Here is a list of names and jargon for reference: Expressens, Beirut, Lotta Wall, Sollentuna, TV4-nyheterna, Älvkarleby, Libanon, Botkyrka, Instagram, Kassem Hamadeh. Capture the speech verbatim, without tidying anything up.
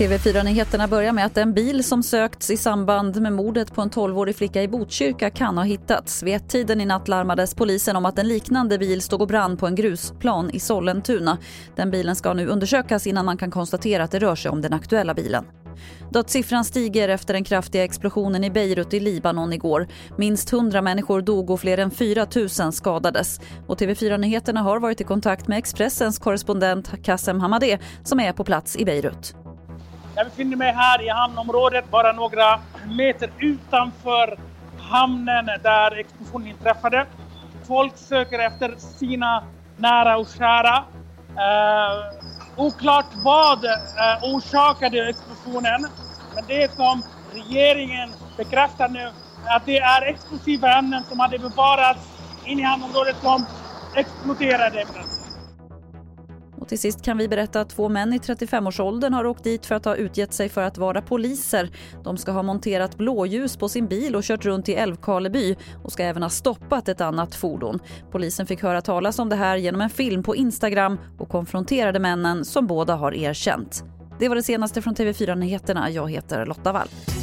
T V fyra-nyheterna börjar med att en bil som sökts i samband med mordet på en tolvårig flicka i Botkyrka kan ha hittats. Vid tiden i natt larmades polisen om att en liknande bil stod och brann på en grusplan i Sollentuna. Den bilen ska nu undersökas innan man kan konstatera att det rör sig om den aktuella bilen. Dödssiffran stiger efter den kraftiga explosionen i Beirut i Libanon igår. Minst hundra människor dog och fler än fyra tusen skadades. Och T V fyra-nyheterna har varit i kontakt med Expressens korrespondent Kassem Hamadeh som är på plats i Beirut. Jag befinner mig här i hamnområdet, bara några meter utanför hamnen där explosionen inträffade. Folk söker efter sina nära och kära. Eh, oklart vad eh, orsakade explosionen, men det som regeringen bekräftar nu att det är explosiva ämnen som hade bevarats in i hamnområdet som exploderade. Och till sist kan vi berätta att två män i trettiofem-årsåldern har åkt dit för att ha utgett sig för att vara poliser. De ska ha monterat blåljus på sin bil och kört runt i Älvkarleby och ska även ha stoppat ett annat fordon. Polisen fick höra talas om det här genom en film på Instagram och konfronterade männen som båda har erkänt. Det var det senaste från T V fyra-nyheterna. Jag heter Lotta Wall.